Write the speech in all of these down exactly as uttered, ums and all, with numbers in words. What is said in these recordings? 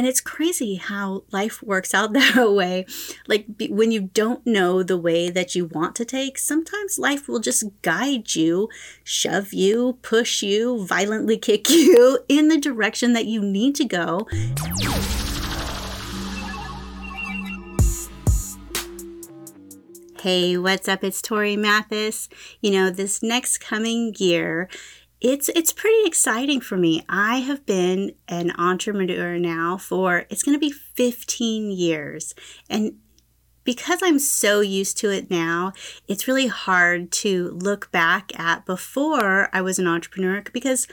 And it's crazy how life works out that way. Like be, when you don't know the way that you want to take, sometimes life will just guide you, shove you, push you, violently kick you in the direction that you need to go. Hey, what's up? It's Tori Mathis. You know, this next coming year, It's it's pretty exciting for me. I have been an entrepreneur now for, it's going to be fifteen years. And because I'm so used to it now, it's really hard to look back at before I was an entrepreneur because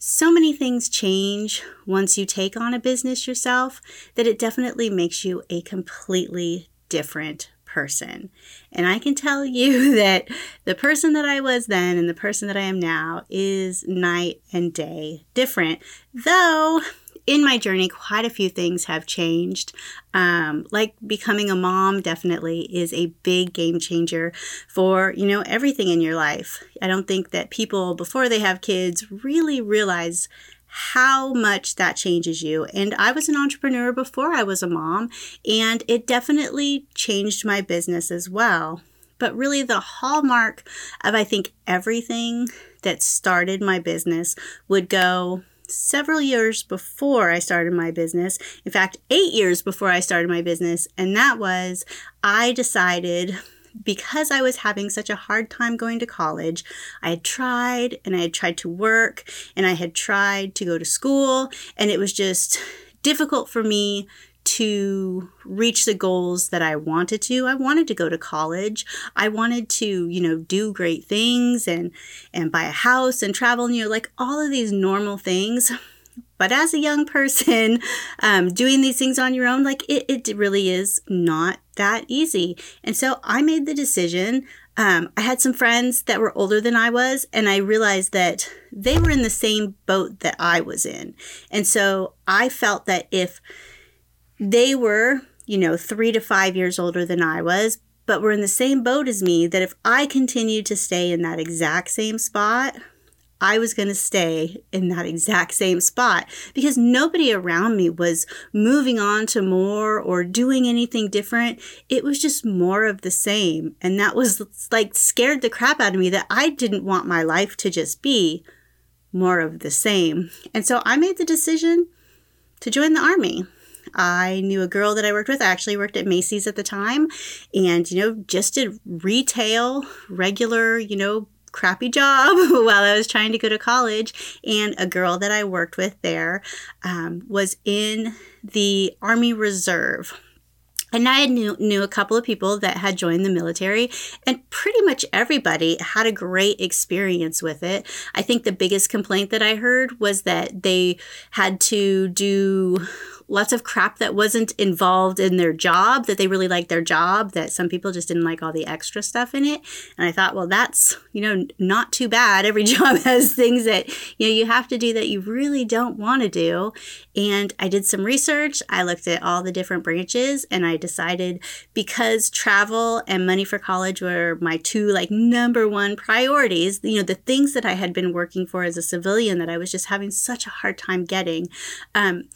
so many things change once you take on a business yourself that it definitely makes you a completely different person. And I can tell you that the person that I was then and the person that I am now is night and day different. Though in my journey, quite a few things have changed. Um, like becoming a mom definitely is a big game changer for, you know, everything in your life. I don't think that people before they have kids really realize how much that changes you. And I was an entrepreneur before I was a mom, and it definitely changed my business as well. But really the hallmark of, I think, everything that started my business would go several years before I started my business. In fact, eight years before I started my business. And that was, I decided, because I was having such a hard time going to college, I had tried and I had tried to work and I had tried to go to school, and it was just difficult for me to reach the goals that I wanted to. I wanted to go to college. I wanted to, you know, do great things and, and buy a house and travel and, you know, like all of these normal things. But as a young person, um, doing these things on your own, like it, it really is not that easy. And so I made the decision. Um, I had some friends that were older than I was, and I realized that they were in the same boat that I was in. And so I felt that if they were, you know, three to five years older than I was, but were in the same boat as me, that if I continued to stay in that exact same spot, I was going to stay in that exact same spot because nobody around me was moving on to more or doing anything different. It was just more of the same. And that was like scared the crap out of me, that I didn't want my life to just be more of the same. And so I made the decision to join the Army. I knew a girl that I worked with. I actually worked at Macy's at the time and, you know, just did retail, regular, you know, crappy job while I was trying to go to college. And a girl that I worked with there um, was in the Army Reserve. And I knew, knew a couple of people that had joined the military, and pretty much everybody had a great experience with it. I think the biggest complaint that I heard was that they had to do lots of crap that wasn't involved in their job, that they really liked their job, that some people just didn't like all the extra stuff in it. And I thought, well, that's, you know, not too bad. Every job has things that, you know, you have to do that you really don't want to do. And I did some research. I looked at all the different branches, and I decided, because travel and money for college were my two like number one priorities, you know, the things that I had been working for as a civilian that I was just having such a hard time getting, um,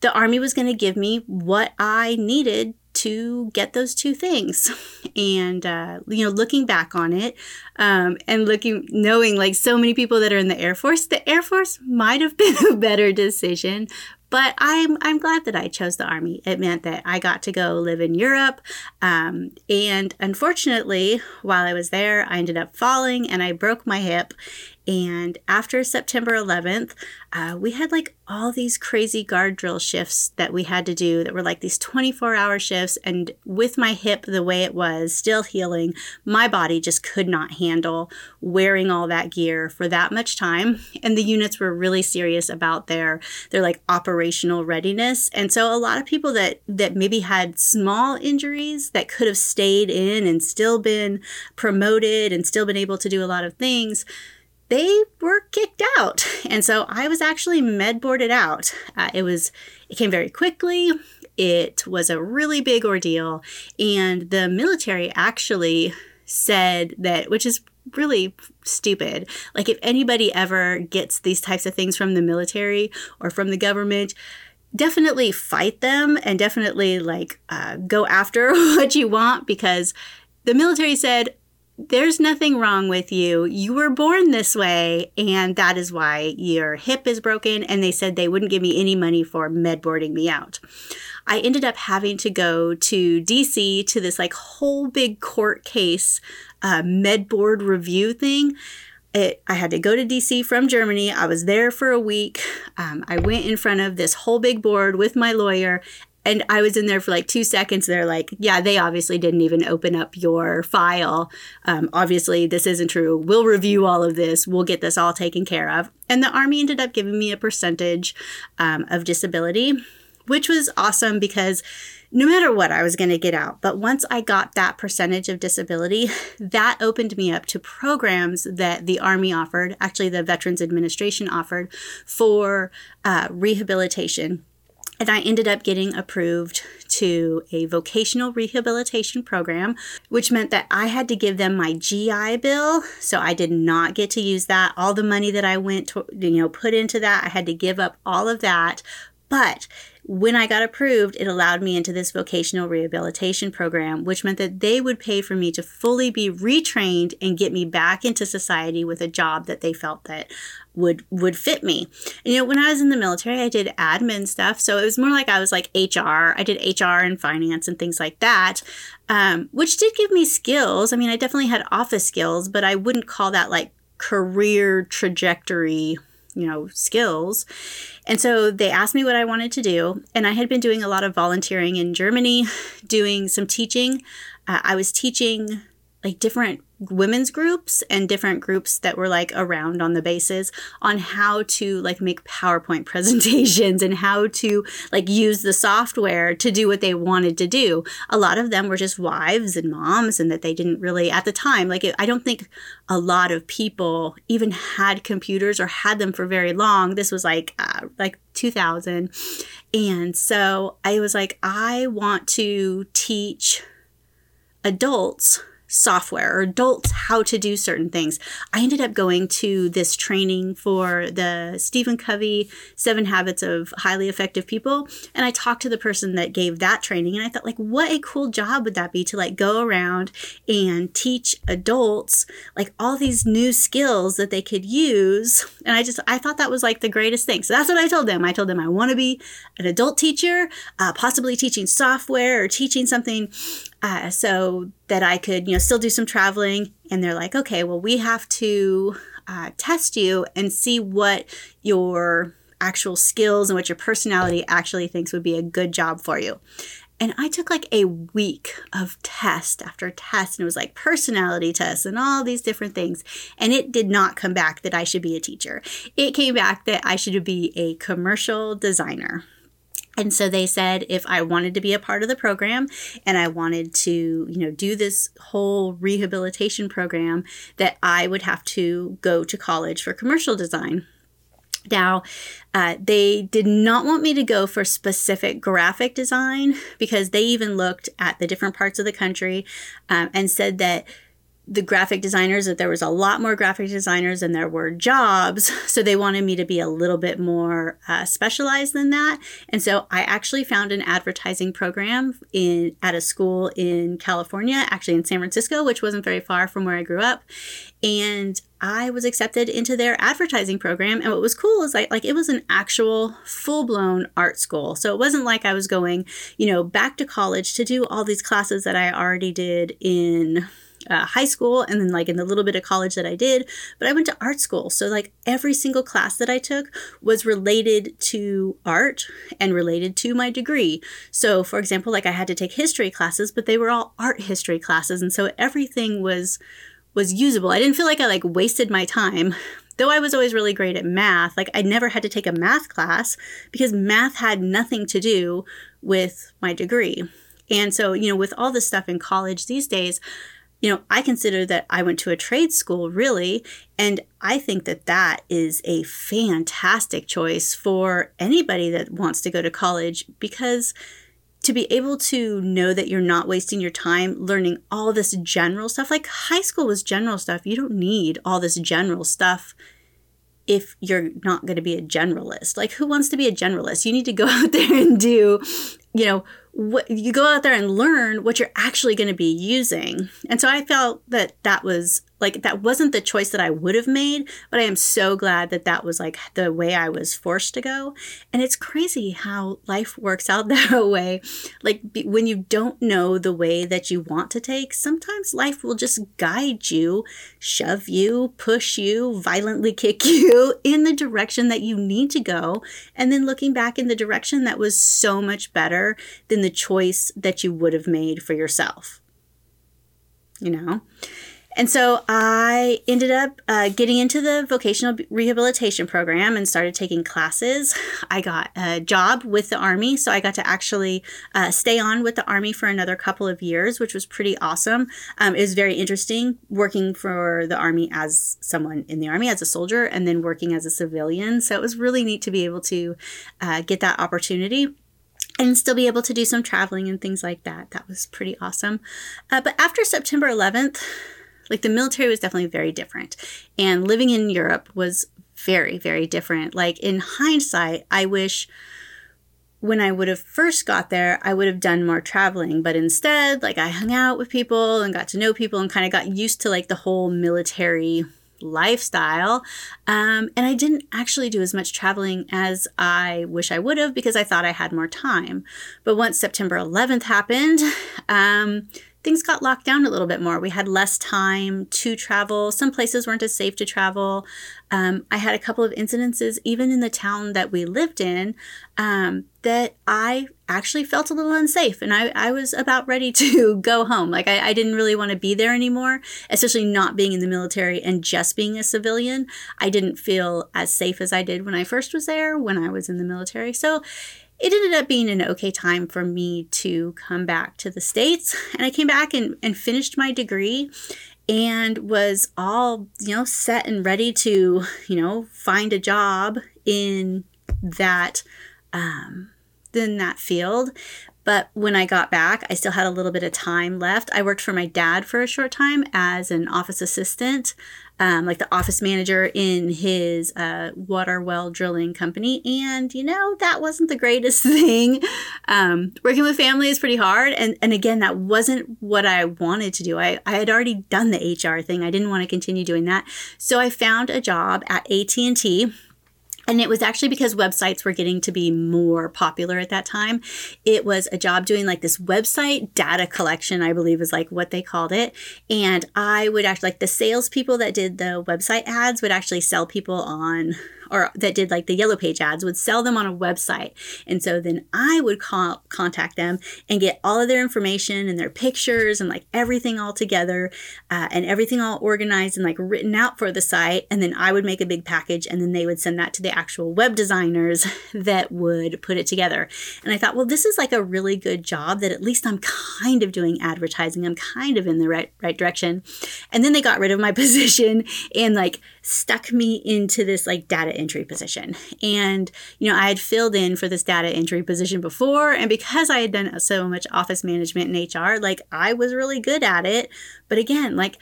the Army was going to give me what I needed to get those two things. And, uh, you know, looking back on it um, and looking, knowing like so many people that are in the Air Force, the Air Force might have been a better decision. But I'm I'm glad that I chose the Army. It meant that I got to go live in Europe. Um, and unfortunately, while I was there, I ended up falling and I broke my hip. And after September eleventh, uh, we had like all these crazy guard drill shifts that we had to do that were like these twenty-four hour shifts. And with my hip the way it was, still healing, my body just could not handle wearing all that gear for that much time. And the units were really serious about their, their like operational readiness. And so a lot of people that, that maybe had small injuries that could have stayed in and still been promoted and still been able to do a lot of things, they were kicked out. And so I was actually med boarded out. Uh, it was, it came very quickly. It was a really big ordeal. And the military actually said that, which is really stupid. Like if anybody ever gets these types of things from the military or from the government, definitely fight them and definitely like uh, go after what you want, because the military said, there's nothing wrong with you. You were born this way, and that is why your hip is broken. And they said they wouldn't give me any money for medboarding me out. I ended up having to go to D C to this like whole big court case uh, medboard review thing. It, I had to go to D C from Germany. I was there for a week. Um, I went in front of this whole big board with my lawyer, and I was in there for like two seconds. They're like, yeah, they obviously didn't even open up your file. Um, obviously, this isn't true. We'll review all of this. We'll get this all taken care of. And the Army ended up giving me a percentage um, of disability, which was awesome because no matter what, I was going to get out. But once I got that percentage of disability, that opened me up to programs that the Army offered, actually the Veterans Administration offered, for uh, rehabilitation. And I ended up getting approved to a vocational rehabilitation program, which meant that I had to give them my G I Bill. So I did not get to use that. All the money that I went to, you know, put into that, I had to give up all of that. But when I got approved, it allowed me into this vocational rehabilitation program, which meant that they would pay for me to fully be retrained and get me back into society with a job that they felt that would would fit me. And, you know, when I was in the military, I did admin stuff. So it was more like I was like H R. I did H R and finance and things like that, um, which did give me skills. I mean, I definitely had office skills, but I wouldn't call that like career trajectory, you know, skills. And so they asked me what I wanted to do. And I had been doing a lot of volunteering in Germany, doing some teaching. Uh, I was teaching like different women's groups and different groups that were like around on the bases on how to like make PowerPoint presentations and how to like use the software to do what they wanted to do. A lot of them were just wives and moms, and that they didn't really at the time, like it, I don't think a lot of people even had computers or had them for very long. This was like, uh, like two thousand. And so I was like, I want to teach adults software or adults how to do certain things. I ended up going to this training for the Stephen Covey Seven Habits of Highly Effective People. And I talked to the person that gave that training, and I thought, like, what a cool job would that be to like go around and teach adults like all these new skills that they could use. And I just, I thought that was like the greatest thing. So that's what I told them. I told them I want to be an adult teacher, uh, possibly teaching software or teaching something uh, so that I could, you know, still do some traveling. And they're like, okay, well, we have to uh, test you and see what your actual skills and what your personality actually thinks would be a good job for you. And I took like a week of test after test, and it was like personality tests and all these different things. And it did not come back that I should be a teacher. It came back that I should be a commercial designer. And so they said if I wanted to be a part of the program and I wanted to, you know, do this whole rehabilitation program, that I would have to go to college for commercial design. Now, uh, they did not want me to go for specific graphic design, because they even looked at the different parts of the country um, and said that the graphic designers, that there was a lot more graphic designers than there were jobs. So they wanted me to be a little bit more uh, specialized than that. And so I actually found an advertising program in at a school in California, actually in San Francisco, which wasn't very far from where I grew up. And I was accepted into their advertising program. And what was cool is like, like it was an actual full-blown art school. So it wasn't like I was going, you know, back to college to do all these classes that I already did in Uh, high school and then like in the little bit of college that I did, but I went to art school. So like every single class that I took was related to art and related to my degree. So for example, like I had to take history classes, but they were all art history classes. And so everything was, was usable. I didn't feel like I like wasted my time, though I was always really great at math. Like I never had to take a math class because math had nothing to do with my degree. And so, you know, with all this stuff in college these days, you know, I consider that I went to a trade school, really, and I think that that is a fantastic choice for anybody that wants to go to college, because to be able to know that you're not wasting your time learning all this general stuff, like high school was general stuff. You don't need all this general stuff if you're not going to be a generalist. Like, who wants to be a generalist? You need to go out there and do, you know, what you go out there and learn what you're actually going to be using. And so I felt that that was like, that wasn't the choice that I would have made, but I am so glad that that was like the way I was forced to go. And it's crazy how life works out that way. Like, when you don't know the way that you want to take, sometimes life will just guide you, shove you, push you, violently kick you in the direction that you need to go. And then looking back in the direction that was so much better than the choice that you would have made for yourself, you know? And so I ended up uh, getting into the vocational rehabilitation program and started taking classes. I got a job with the Army, so I got to actually uh, stay on with the Army for another couple of years, which was pretty awesome. Um, it was very interesting working for the Army as someone in the Army, as a soldier, and then working as a civilian. So it was really neat to be able to uh, get that opportunity and still be able to do some traveling and things like that. That was pretty awesome. Uh, but after September eleventh, like, the military was definitely very different, and living in Europe was very, very different. Like, in hindsight, I wish when I would have first got there, I would have done more traveling, but instead, like, I hung out with people and got to know people and kind of got used to like the whole military lifestyle. Um, and I didn't actually do as much traveling as I wish I would have, because I thought I had more time. But once September eleventh happened, um, things got locked down a little bit more. We had less time to travel. Some places weren't as safe to travel. Um, I had a couple of incidences, even in the town that we lived in, um, that I actually felt a little unsafe. And I, I was about ready to go home. Like, I, I didn't really want to be there anymore, especially not being in the military and just being a civilian. I didn't feel as safe as I did when I first was there, when I was in the military. So it ended up being an okay time for me to come back to the States. And I came back and, and finished my degree and was all, you know, set and ready to, you know, find a job in that, um, in that field. But when I got back, I still had a little bit of time left. I worked for my dad for a short time as an office assistant, um, like the office manager in his uh, water well drilling company. And, you know, that wasn't the greatest thing. Um, working with family is pretty hard. And, and again, that wasn't what I wanted to do. I, I had already done the H R thing. I didn't want to continue doing that. So I found a job at A T and T. And it was actually because websites were getting to be more popular at that time. It was a job doing like this website data collection, I believe is like what they called it. And I would actually, like, the salespeople that did the website ads would actually sell people on, or that did like the yellow page ads would sell them on a website. And so then I would call, contact them and get all of their information and their pictures and like everything all together uh, and everything all organized and like written out for the site. And then I would make a big package, and then they would send that to the actual web designers that would put it together. And I thought, well, this is like a really good job that at least I'm kind of doing advertising. I'm kind of in the right, right direction. And then they got rid of my position and like stuck me into this like data entry position. And, you know, I had filled in for this data entry position before. And because I had done so much office management and H R, like, I was really good at it. But again, like,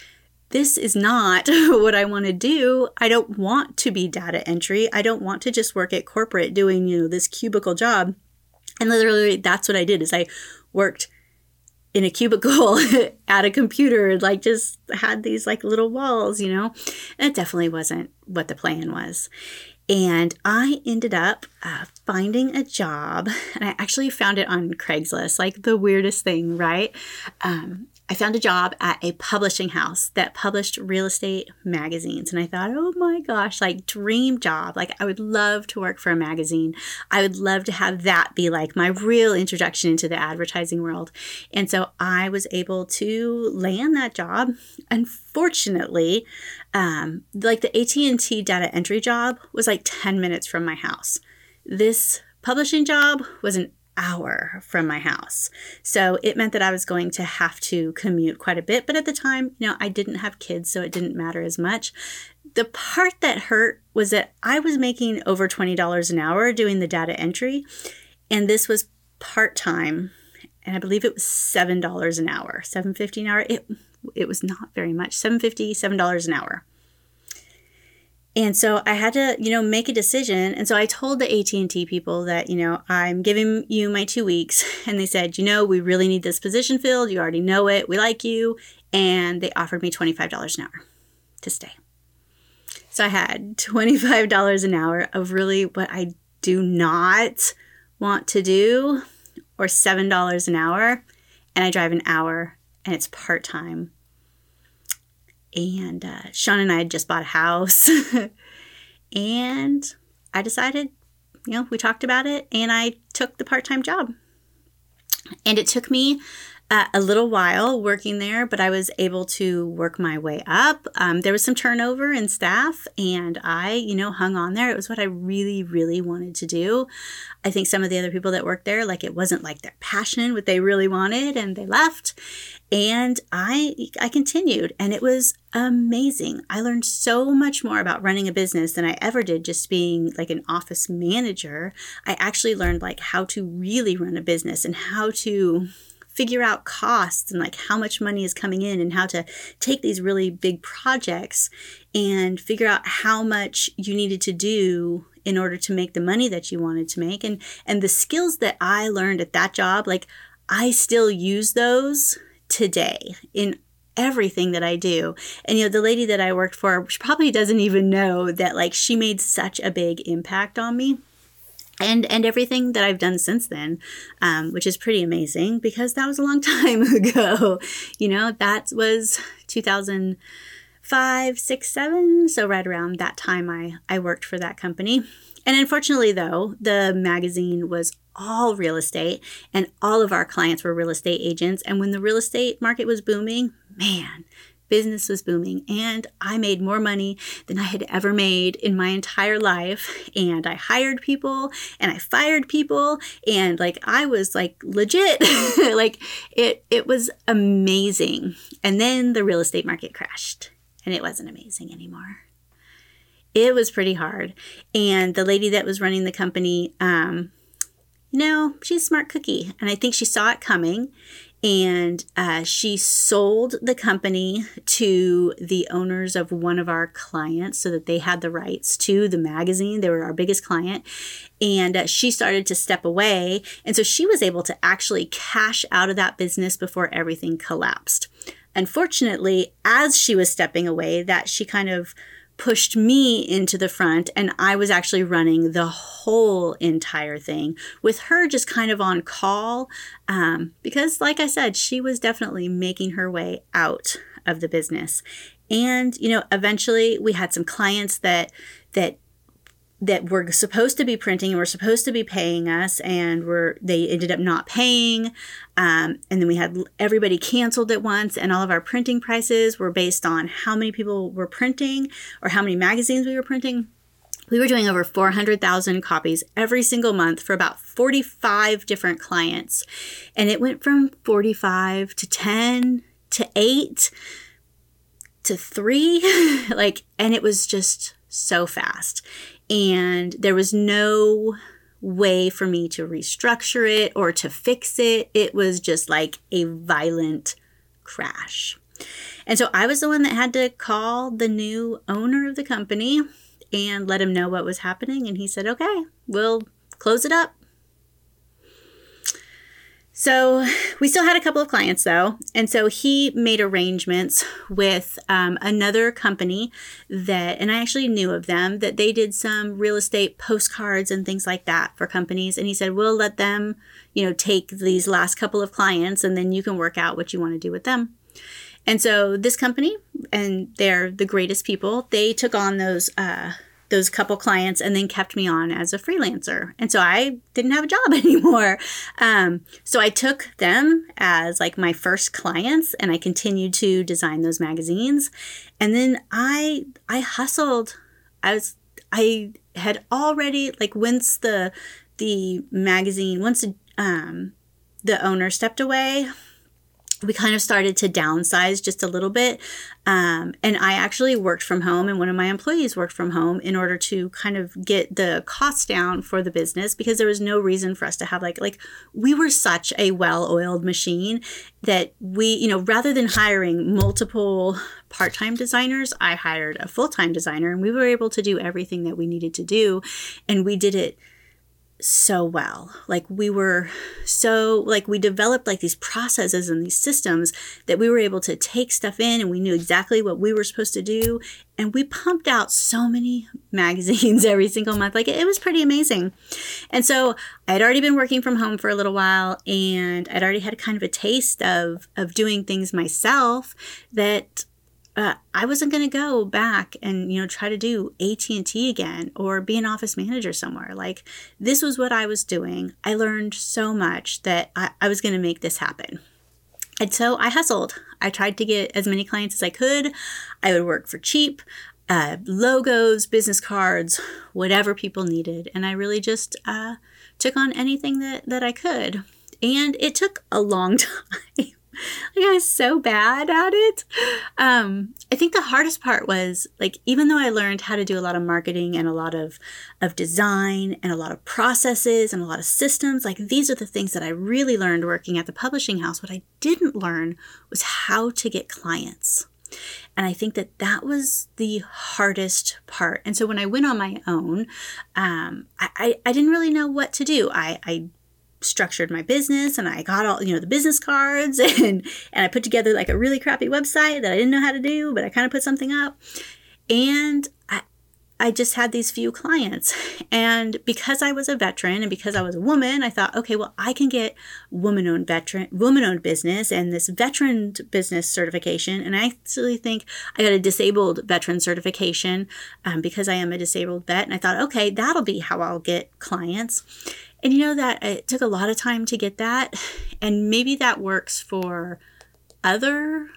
this is not what I want to do. I don't want to be data entry. I don't want to just work at corporate doing, you know, this cubicle job. And literally that's what I did, is I worked in a cubicle at a computer, like just had these like little walls, you know, and it definitely wasn't what the plan was. And I ended up uh, finding a job, and I actually found it on Craigslist, like the weirdest thing, right? Um, I found a job at a publishing house that published real estate magazines. And I thought, oh my gosh, like, dream job. Like, I would love to work for a magazine. I would love to have that be like my real introduction into the advertising world. And so I was able to land that job. Unfortunately, um, like the A T and T data entry job was like ten minutes from my house. This publishing job was an hour from my house. So it meant that I was going to have to commute quite a bit. But at the time, you know, I didn't have kids, so it didn't matter as much. The part that hurt was that I was making over twenty dollars an hour doing the data entry. And this was part-time. And I believe it was seven dollars an hour, seven fifty an hour. It, it was not very much, seven fifty, seven dollars an hour. And so I had to, you know, make a decision. And so I told the A T and T people that, you know, I'm giving you my two weeks. And they said, you know, we really need this position filled. You already know it. We like you. And they offered me twenty-five dollars an hour to stay. So I had twenty-five dollars an hour of really what I do not want to do, or seven dollars an hour. And I drive an hour, and it's part-time. And uh, Sean and I had just bought a house, and I decided, you know, we talked about it, and I took the part-time job. And it took me uh, a little while working there, but I was able to work my way up. Um, there was some turnover in staff, and I, you know, hung on there. It was what I really, really wanted to do. I think some of the other people that worked there, like, it wasn't like their passion, what they really wanted, and they left. And I I continued, and it was amazing. I learned so much more about running a business than I ever did just being like an office manager. I actually learned like how to really run a business and how to figure out costs and like how much money is coming in and how to take these really big projects and figure out how much you needed to do in order to make the money that you wanted to make. And, and the skills that I learned at that job, like I still use those today in everything that I do. And, you know, the lady that I worked for, she probably doesn't even know that, like, she made such a big impact on me and, and everything that I've done since then, um, which is pretty amazing because that was a long time ago. You know, that was two thousand five, six, seven. So right around that time I, I worked for that company. And unfortunately, though, the magazine was all real estate, and all of our clients were real estate agents. And when the real estate market was booming, man, business was booming. And I made more money than I had ever made in my entire life. And I hired people and I fired people. And like, I was like legit, like it, it was amazing. And then the real estate market crashed and it wasn't amazing anymore. It was pretty hard. And the lady that was running the company, um, you know, she's a smart cookie. And I think she saw it coming. And uh, she sold the company to the owners of one of our clients so that they had the rights to the magazine. They were our biggest client. And uh, she started to step away. And so she was able to actually cash out of that business before everything collapsed. Unfortunately, as she was stepping away, that she kind of pushed me into the front, and I was actually running the whole entire thing with her just kind of on call, um, because like I said, she was definitely making her way out of the business. And, you know, eventually we had some clients that that that were supposed to be printing and were supposed to be paying us, and were they ended up not paying. Um, and then we had everybody canceled at once, and all of our printing prices were based on how many people were printing or how many magazines we were printing. We were doing over four hundred thousand copies every single month for about forty-five different clients. And it went from forty-five to ten to eight to three, like, and it was just so fast. And there was no way for me to restructure it or to fix it. It was just like a violent crash. And so I was the one that had to call the new owner of the company and let him know what was happening. And he said, okay, we'll close it up. So we still had a couple of clients, though. And so he made arrangements with um, another company that, and I actually knew of them, that they did some real estate postcards and things like that for companies. And he said, we'll let them, you know, take these last couple of clients, and then you can work out what you want to do with them. And so this company, and they're the greatest people, they took on those uh those couple clients and then kept me on as a freelancer. And so I didn't have a job anymore. Um, so I took them as like my first clients, and I continued to design those magazines. And then I, I hustled. I was, I had already, like, once the, the magazine, once, um, the owner stepped away, we kind of started to downsize just a little bit. Um, and I actually worked from home, and one of my employees worked from home in order to kind of get the costs down for the business, because there was no reason for us to have like, like we were such a well-oiled machine that we, you know, rather than hiring multiple part-time designers, I hired a full-time designer, and we were able to do everything that we needed to do. And we did it so well. Like we were so like we developed like these processes and these systems that we were able to take stuff in, and we knew exactly what we were supposed to do. And we pumped out so many magazines every single month. Like it was pretty amazing. And so I had already been working from home for a little while, and I'd already had kind of a taste of of doing things myself that Uh, I wasn't going to go back and, you know, try to do A T and T again or be an office manager somewhere. Like this was what I was doing. I learned so much that I, I was going to make this happen. And so I hustled. I tried to get as many clients as I could. I would work for cheap, uh, logos, business cards, whatever people needed. And I really just uh, took on anything that, that I could. And it took a long time. Like I was so bad at it. Um, I think the hardest part was like, even though I learned how to do a lot of marketing and a lot of, of design and a lot of processes and a lot of systems, like these are the things that I really learned working at the publishing house. What I didn't learn was how to get clients. And I think that that was the hardest part. And so when I went on my own, um, I, I, I didn't really know what to do. I, I structured my business, and I got all, you know, the business cards, and, and I put together like a really crappy website that I didn't know how to do, but I kind of put something up, and I, I just had these few clients. And because I was a veteran and because I was a woman, I thought, okay, well, I can get woman-owned veteran, woman-owned business and this veteran business certification. And I actually think I got a disabled veteran certification um, because I am a disabled vet. And I thought, okay, that'll be how I'll get clients. And you know that it took a lot of time to get that, and maybe that works for other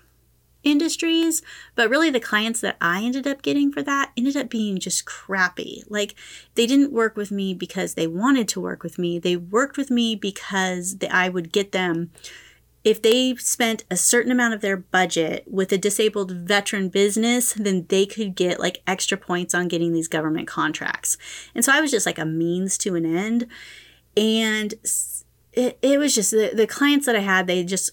industries, but really the clients that I ended up getting for that ended up being just crappy. Like they didn't work with me because they wanted to work with me. They worked with me because they, I would get them, if they spent a certain amount of their budget with a disabled veteran business, then they could get like extra points on getting these government contracts. And so I was just like a means to an end. And it, it was just the, the clients that I had, they just,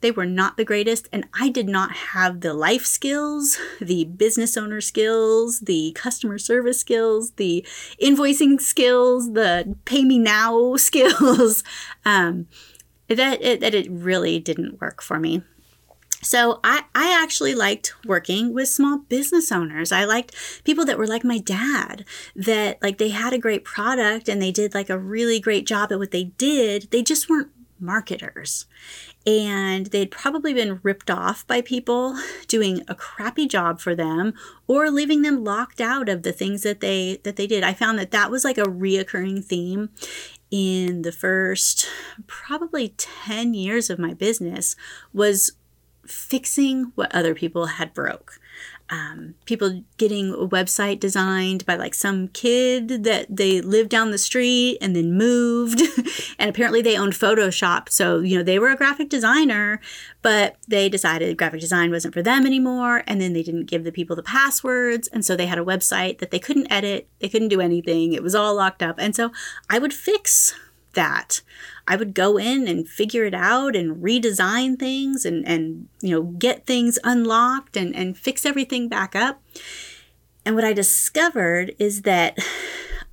they were not the greatest. And I did not have the life skills, the business owner skills, the customer service skills, the invoicing skills, the pay me now skills. um, that it, that it really didn't work for me. So I, I actually liked working with small business owners. I liked people that were like my dad, that like they had a great product and they did like a really great job at what they did. They just weren't marketers. And they'd probably been ripped off by people doing a crappy job for them or leaving them locked out of the things that they that they did. I found that that was like a reoccurring theme in the first probably ten years of my business, was fixing what other people had broke. Um, people getting a website designed by like some kid that they lived down the street and then moved. And apparently they owned Photoshop. So, you know, they were a graphic designer, but they decided graphic design wasn't for them anymore. And then they didn't give the people the passwords. And so they had a website that they couldn't edit. They couldn't do anything. It was all locked up. And so I would fix that. I would go in and figure it out and redesign things and, and you know, get things unlocked and, and fix everything back up. And what I discovered is that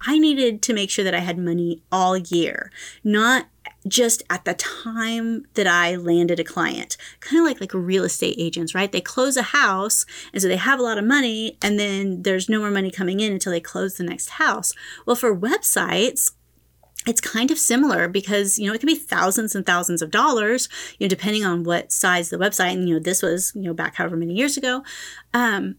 I needed to make sure that I had money all year, not just at the time that I landed a client. Kind of like, like real estate agents, right? They close a house, and so they have a lot of money, and then there's no more money coming in until they close the next house. Well, for websites, it's kind of similar, because, you know, it can be thousands and thousands of dollars, you know, depending on what size the website, and, you know, this was, you know, back however many years ago, um,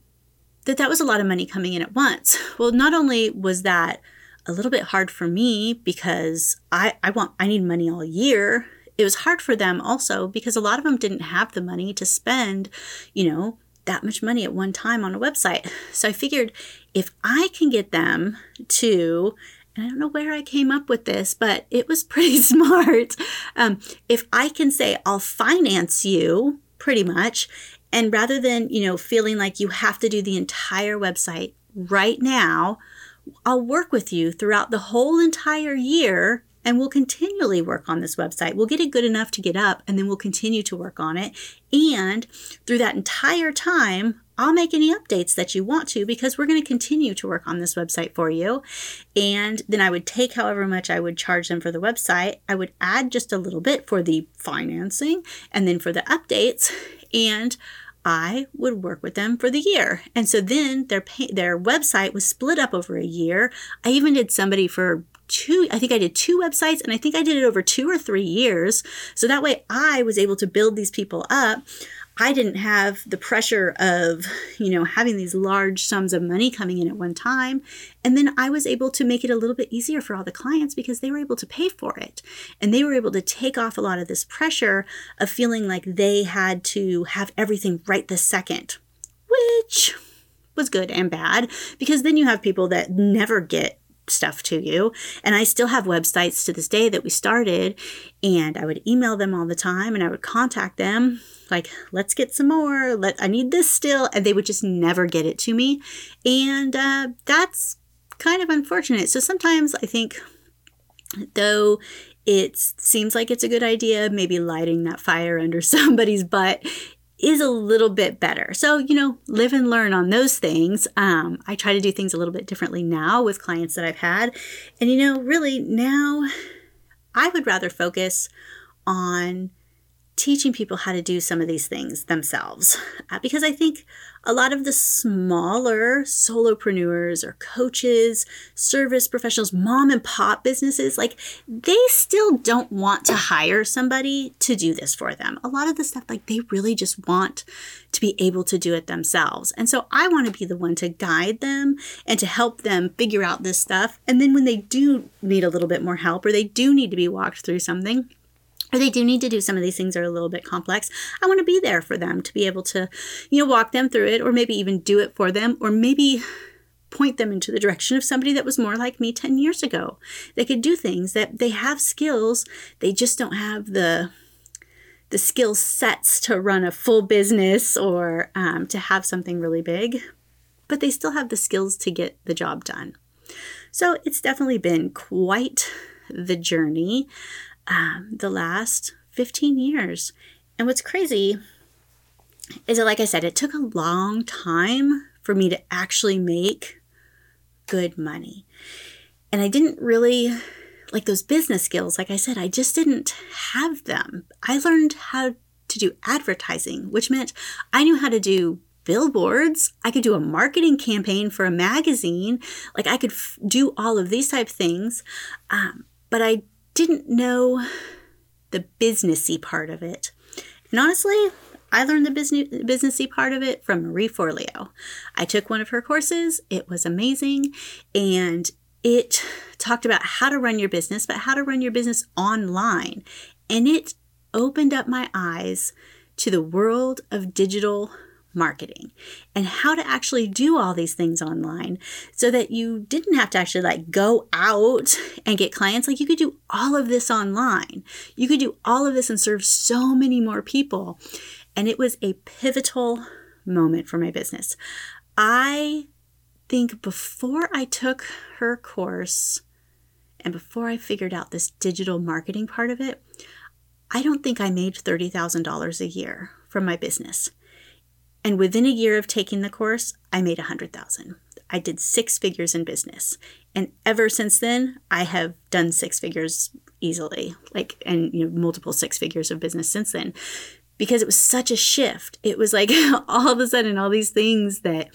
that that was a lot of money coming in at once. Well, not only was that a little bit hard for me because I, I want, I need money all year. It was hard for them also because a lot of them didn't have the money to spend, you know, that much money at one time on a website. So I figured if I can get them to And I don't know where I came up with this, but it was pretty smart. Um, if I can say, I'll finance you, pretty much, and rather than, you know, feeling like you have to do the entire website right now, I'll work with you throughout the whole entire year, and we'll continually work on this website. We'll get it good enough to get up, and then we'll continue to work on it. And through that entire time, I'll make any updates that you want to, because we're going to continue to work on this website for you. And then I would take however much I would charge them for the website. I would add just a little bit for the financing and then for the updates, and I would work with them for the year. And so then their pay- their website was split up over a year. I even did somebody for two, I think I did two websites, and I think I did it over two or three years. So that way I was able to build these people up. I didn't have the pressure of, you know, having these large sums of money coming in at one time. And then I was able to make it a little bit easier for all the clients, because they were able to pay for it. And they were able to take off a lot of this pressure of feeling like they had to have everything right this second, which was good and bad, because then you have people that never get stuff to you. And I still have websites to this day that we started, and I would email them all the time, and I would contact them like, let's get some more. Let I need this still. And they would just never get it to me. And uh, that's kind of unfortunate. So sometimes I think, though it seems like it's a good idea, maybe lighting that fire under somebody's butt is a little bit better. So, you know, live and learn on those things. Um, I try to do things a little bit differently now with clients that I've had. And, you know, really now I would rather focus on teaching people how to do some of these things themselves, uh, because I think a lot of the smaller solopreneurs or coaches, service professionals, mom and pop businesses, like they still don't want to hire somebody to do this for them. A lot of the stuff, like they really just want to be able to do it themselves. And so I want to be the one to guide them and to help them figure out this stuff. And then when they do need a little bit more help, or they do need to be walked through something, or they do need to do some of these things that are a little bit complex, I want to be there for them to be able to, you know, walk them through it, or maybe even do it for them, or maybe point them into the direction of somebody that was more like me ten years ago. They could do things that they have skills. They just don't have the the skill sets to run a full business or um, to have something really big, but they still have the skills to get the job done. So it's definitely been quite the journey. Um, the last fifteen years. And what's crazy is that, like I said, it took a long time for me to actually make good money. And I didn't really, like those business skills, like I said, I just didn't have them. I learned how to do advertising, which meant I knew how to do billboards. I could do a marketing campaign for a magazine. Like I could f- do all of these type things. Um, but I didn't know the businessy part of it. And honestly, I learned the business businessy part of it from Marie Forleo. I took one of her courses. It was amazing. And it talked about how to run your business, but how to run your business online. And it opened up my eyes to the world of digital marketing and how to actually do all these things online, so that you didn't have to actually like go out and get clients. Like you could do all of this online. You could do all of this and serve so many more people. And it was a pivotal moment for my business. I think before I took her course and before I figured out this digital marketing part of it, I don't think I made thirty thousand dollars a year from my business. And within a year of taking the course, I made one hundred thousand dollars. I did six figures in business. And ever since then, I have done six figures easily, like, and you know, multiple six figures of business since then, because it was such a shift. It was like all of a sudden, all these things that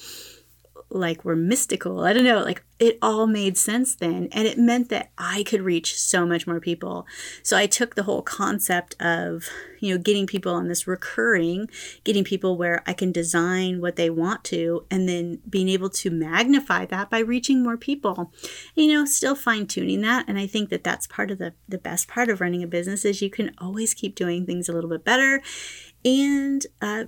like were mystical, I don't know, like it all made sense then. And it meant that I could reach so much more people. So I took the whole concept of, you know, getting people on this recurring, getting people where I can design what they want to, and then being able to magnify that by reaching more people, you know, still fine tuning that. And I think that that's part of the, the best part of running a business is you can always keep doing things a little bit better. And, uh,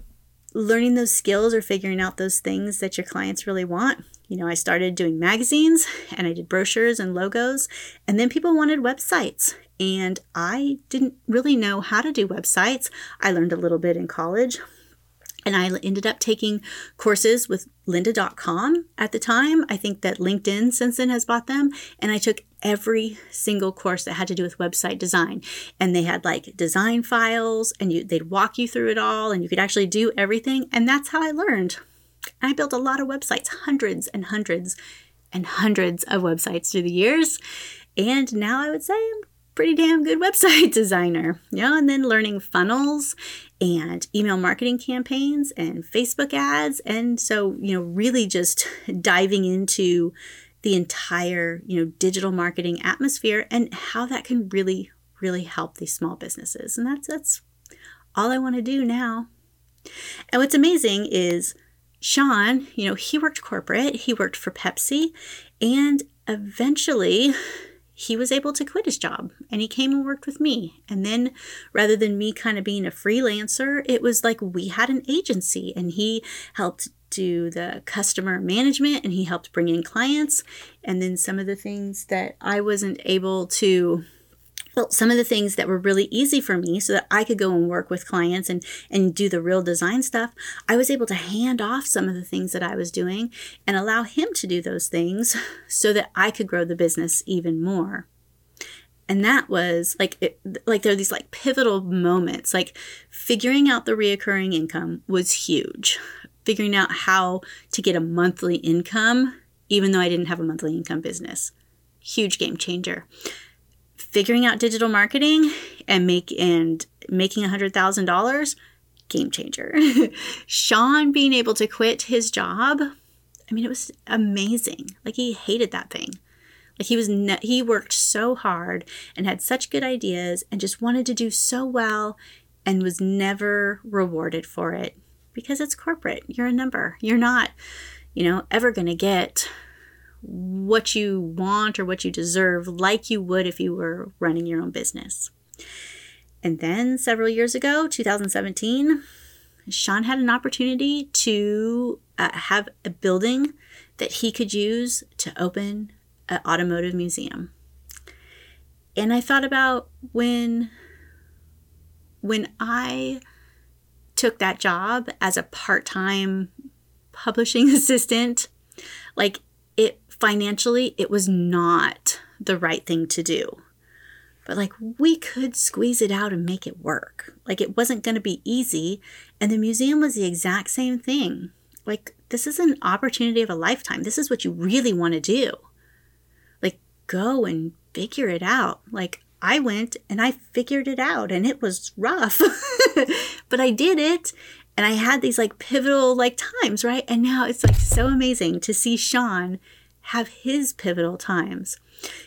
learning those skills or figuring out those things that your clients really want You know, I started doing magazines and I did brochures and logos, and then people wanted websites. And I didn't really know how to do websites. I learned a little bit in college, and I ended up taking courses with Lynda dot com at the time. I think that LinkedIn since then has bought them. And I took every single course that had to do with website design. And they had like design files, and you, they'd walk you through it all, and you could actually do everything. And that's how I learned. I built a lot of websites, hundreds and hundreds and hundreds of websites through the years. And now I would say I'm pretty damn good website designer, you know, and then learning funnels and email marketing campaigns and Facebook ads. And so, you know, really just diving into the entire, you know, digital marketing atmosphere and how that can really, really help these small businesses. And that's, that's all I want to do now. And what's amazing is Sean, you know, he worked corporate, he worked for Pepsi, and eventually he was able to quit his job and he came and worked with me. And then rather than me kind of being a freelancer, it was like we had an agency, and he helped do the customer management and he helped bring in clients. And then some of the things that I wasn't able to, well, some of the things that were really easy for me so that I could go and work with clients and, and do the real design stuff, I was able to hand off some of the things that I was doing and allow him to do those things so that I could grow the business even more. And that was like, it, like there are these like pivotal moments, like figuring out the recurring income was huge. Figuring out how to get a monthly income, even though I didn't have a monthly income business, huge game changer. Figuring out digital marketing and make and making one hundred thousand dollars, game changer. Sean being able to quit his job, I mean, it was amazing. Like he hated that thing. Like he was ne- he worked so hard and had such good ideas and just wanted to do so well and was never rewarded for it because it's corporate. You're a number. You're not, you know, ever going to get what you want or what you deserve like you would if you were running your own business. And then several years ago, two thousand seventeen, Sean had an opportunity to uh, have a building that he could use to open an automotive museum. And I thought about when, when I took that job as a part-time publishing assistant, like it financially, it was not the right thing to do, but like we could squeeze it out and make it work. Like it wasn't going to be easy. And the museum was the exact same thing. Like this is an opportunity of a lifetime. This is what you really want to do. Like go and figure it out. Like I went and I figured it out and it was rough, but I did it. And I had these like pivotal like times, right? And now it's like so amazing to see Sean have his pivotal times.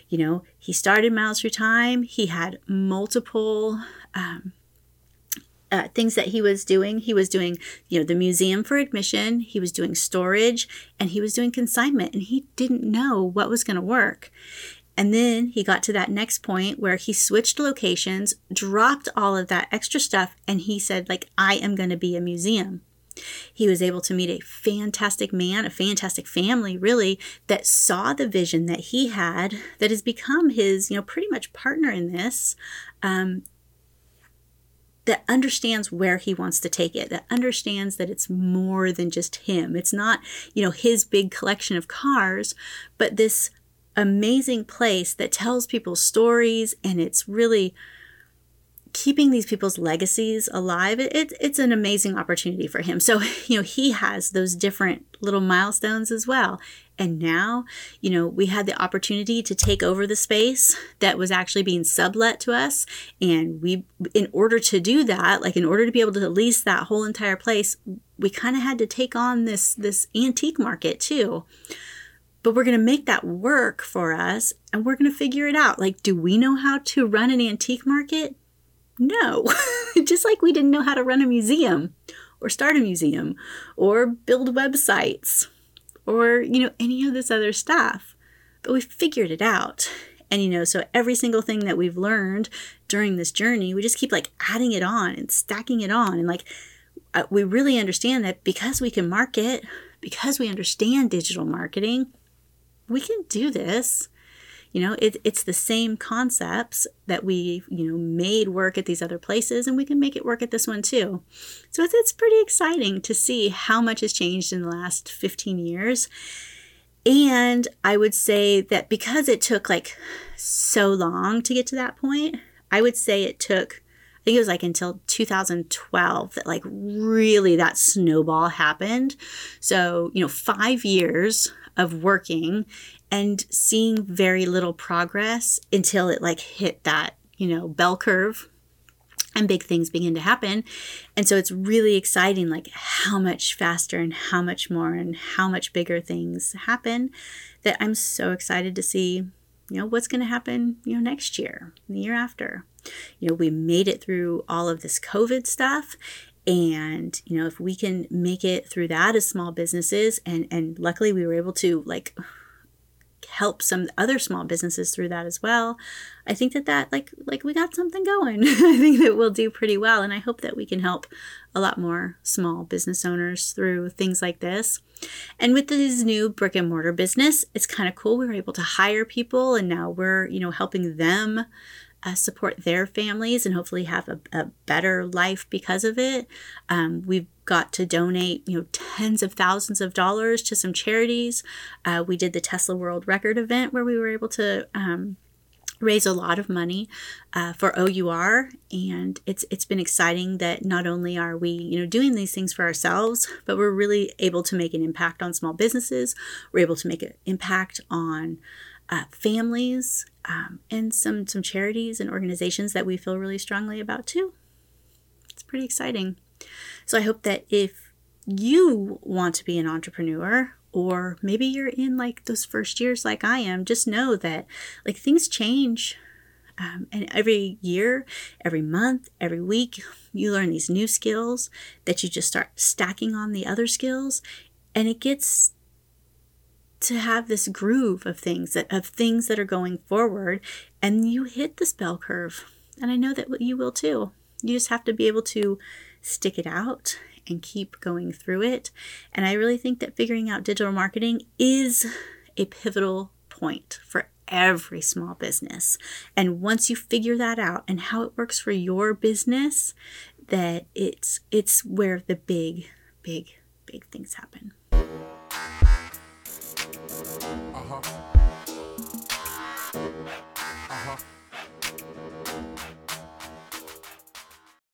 You know, he started Miles Through Time. He had multiple um, uh, things that he was doing. He was doing, you know, the museum for admission. He was doing storage and he was doing consignment, and he didn't know what was going to work. And then he got to that next point where he switched locations, dropped all of that extra stuff, and he said, like, I am going to be a museum. He was able to meet a fantastic man, a fantastic family, really, that saw the vision that he had that has become his, you know, pretty much partner in this, um, that understands where he wants to take it, that understands that it's more than just him. It's not, you know, his big collection of cars, but this amazing place that tells people stories, and it's really keeping these people's legacies alive. It, it, it's an amazing opportunity for him. So, you know, he has those different little milestones as well. And now, you know, we had the opportunity to take over the space that was actually being sublet to us. And we, in order to do that, like in order to be able to lease that whole entire place, we kind of had to take on this, this antique market too. But we're going to make that work for us, and we're going to figure it out. Like, do we know how to run an antique market? No. Just like we didn't know how to run a museum or start a museum or build websites or, you know, any of this other stuff. But we figured it out. And, you know, so every single thing that we've learned during this journey, we just keep like adding it on and stacking it on. And like, we really understand that because we can market, because we understand digital marketing, we can do this. You know, it, it's the same concepts that we, you know, made work at these other places, and we can make it work at this one too. So it's, it's pretty exciting to see how much has changed in the last fifteen years. And I would say that because it took like so long to get to that point, I would say it took, I think it was like until two thousand twelve that like really that snowball happened. So, you know, five years of working and seeing very little progress until it like hit that, you know, bell curve and big things begin to happen. And so it's really exciting, like how much faster and how much more and how much bigger things happen, that I'm so excited to see, you know, what's going to happen, you know, next year, the year after. You know, we made it through all of this COVID stuff. And, you know, if we can make it through that as small businesses, and, and luckily we were able to like help some other small businesses through that as well. I think that that like, like we got something going. I think that we'll do pretty well. And I hope that we can help a lot more small business owners through things like this. And with this new brick and mortar business, it's kind of cool. We were able to hire people, and now we're, you know, helping them Uh, support their families and hopefully have a, a better life because of it. Um, we've got to donate, you know, tens of thousands of dollars to some charities. Uh, we did the Tesla World Record event where we were able to um, raise a lot of money uh, for O U R. And it's it's been exciting that not only are we, you know, doing these things for ourselves, but we're really able to make an impact on small businesses. We're able to make an impact on Uh, families, um, and some, some charities and organizations that we feel really strongly about too. It's pretty exciting. So I hope that if you want to be an entrepreneur, or maybe you're in like those first years like I am, just know that like things change. Um, and every year, every month, every week, you learn these new skills that you just start stacking on the other skills. And it gets to have this groove of things that of things that are going forward, and you hit this bell curve. And I know that you will too. You just have to be able to stick it out and keep going through it. And I really think that figuring out digital marketing is a pivotal point for every small business. And once you figure that out and how it works for your business, that it's it's where the big, big, big things happen. Uh-huh. Uh-huh.